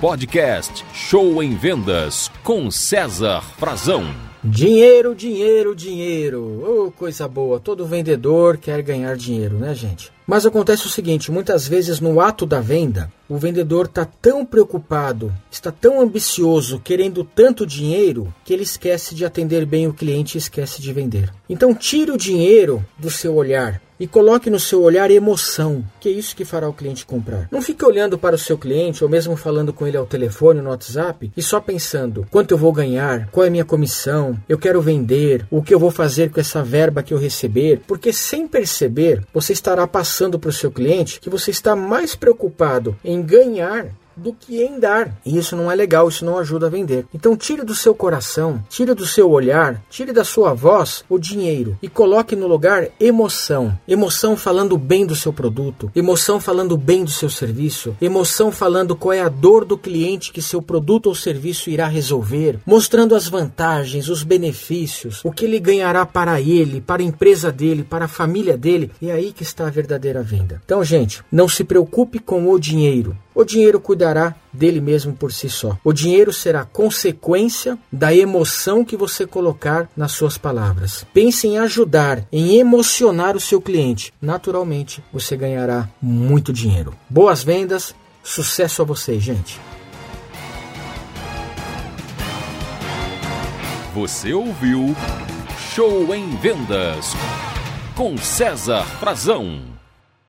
Podcast Show em Vendas com César Frazão. Dinheiro, dinheiro, dinheiro. Oh, coisa boa. Todo vendedor quer ganhar dinheiro, né, gente? Mas acontece o seguinte, muitas vezes no ato da venda, o vendedor está tão preocupado, está tão ambicioso, querendo tanto dinheiro, que ele esquece de atender bem o cliente e esquece de vender. Então tire o dinheiro do seu olhar e coloque no seu olhar emoção, que é isso que fará o cliente comprar. Não fique olhando para o seu cliente ou mesmo falando com ele ao telefone, no WhatsApp, e só pensando quanto eu vou ganhar, qual é a minha comissão, eu quero vender, o que eu vou fazer com essa verba que eu receber, porque sem perceber, você estará passando para o seu cliente que você está mais preocupado em ganhar do que em dar. E isso não é legal, isso não ajuda a vender. Então tire do seu coração, tire do seu olhar, tire da sua voz o dinheiro e coloque no lugar emoção. Emoção falando bem do seu produto, emoção falando bem do seu serviço, emoção falando qual é a dor do cliente que seu produto ou serviço irá resolver, mostrando as vantagens, os benefícios, o que ele ganhará para ele, para a empresa dele, para a família dele. É aí que está a verdadeira venda. Então, gente, não se preocupe com o dinheiro. O dinheiro cuidará dele mesmo por si só. O dinheiro será consequência da emoção que você colocar nas suas palavras. Pense em ajudar, em emocionar o seu cliente. Naturalmente, você ganhará muito dinheiro. Boas vendas, sucesso a vocês, gente. Você ouviu Show em Vendas com César Frazão.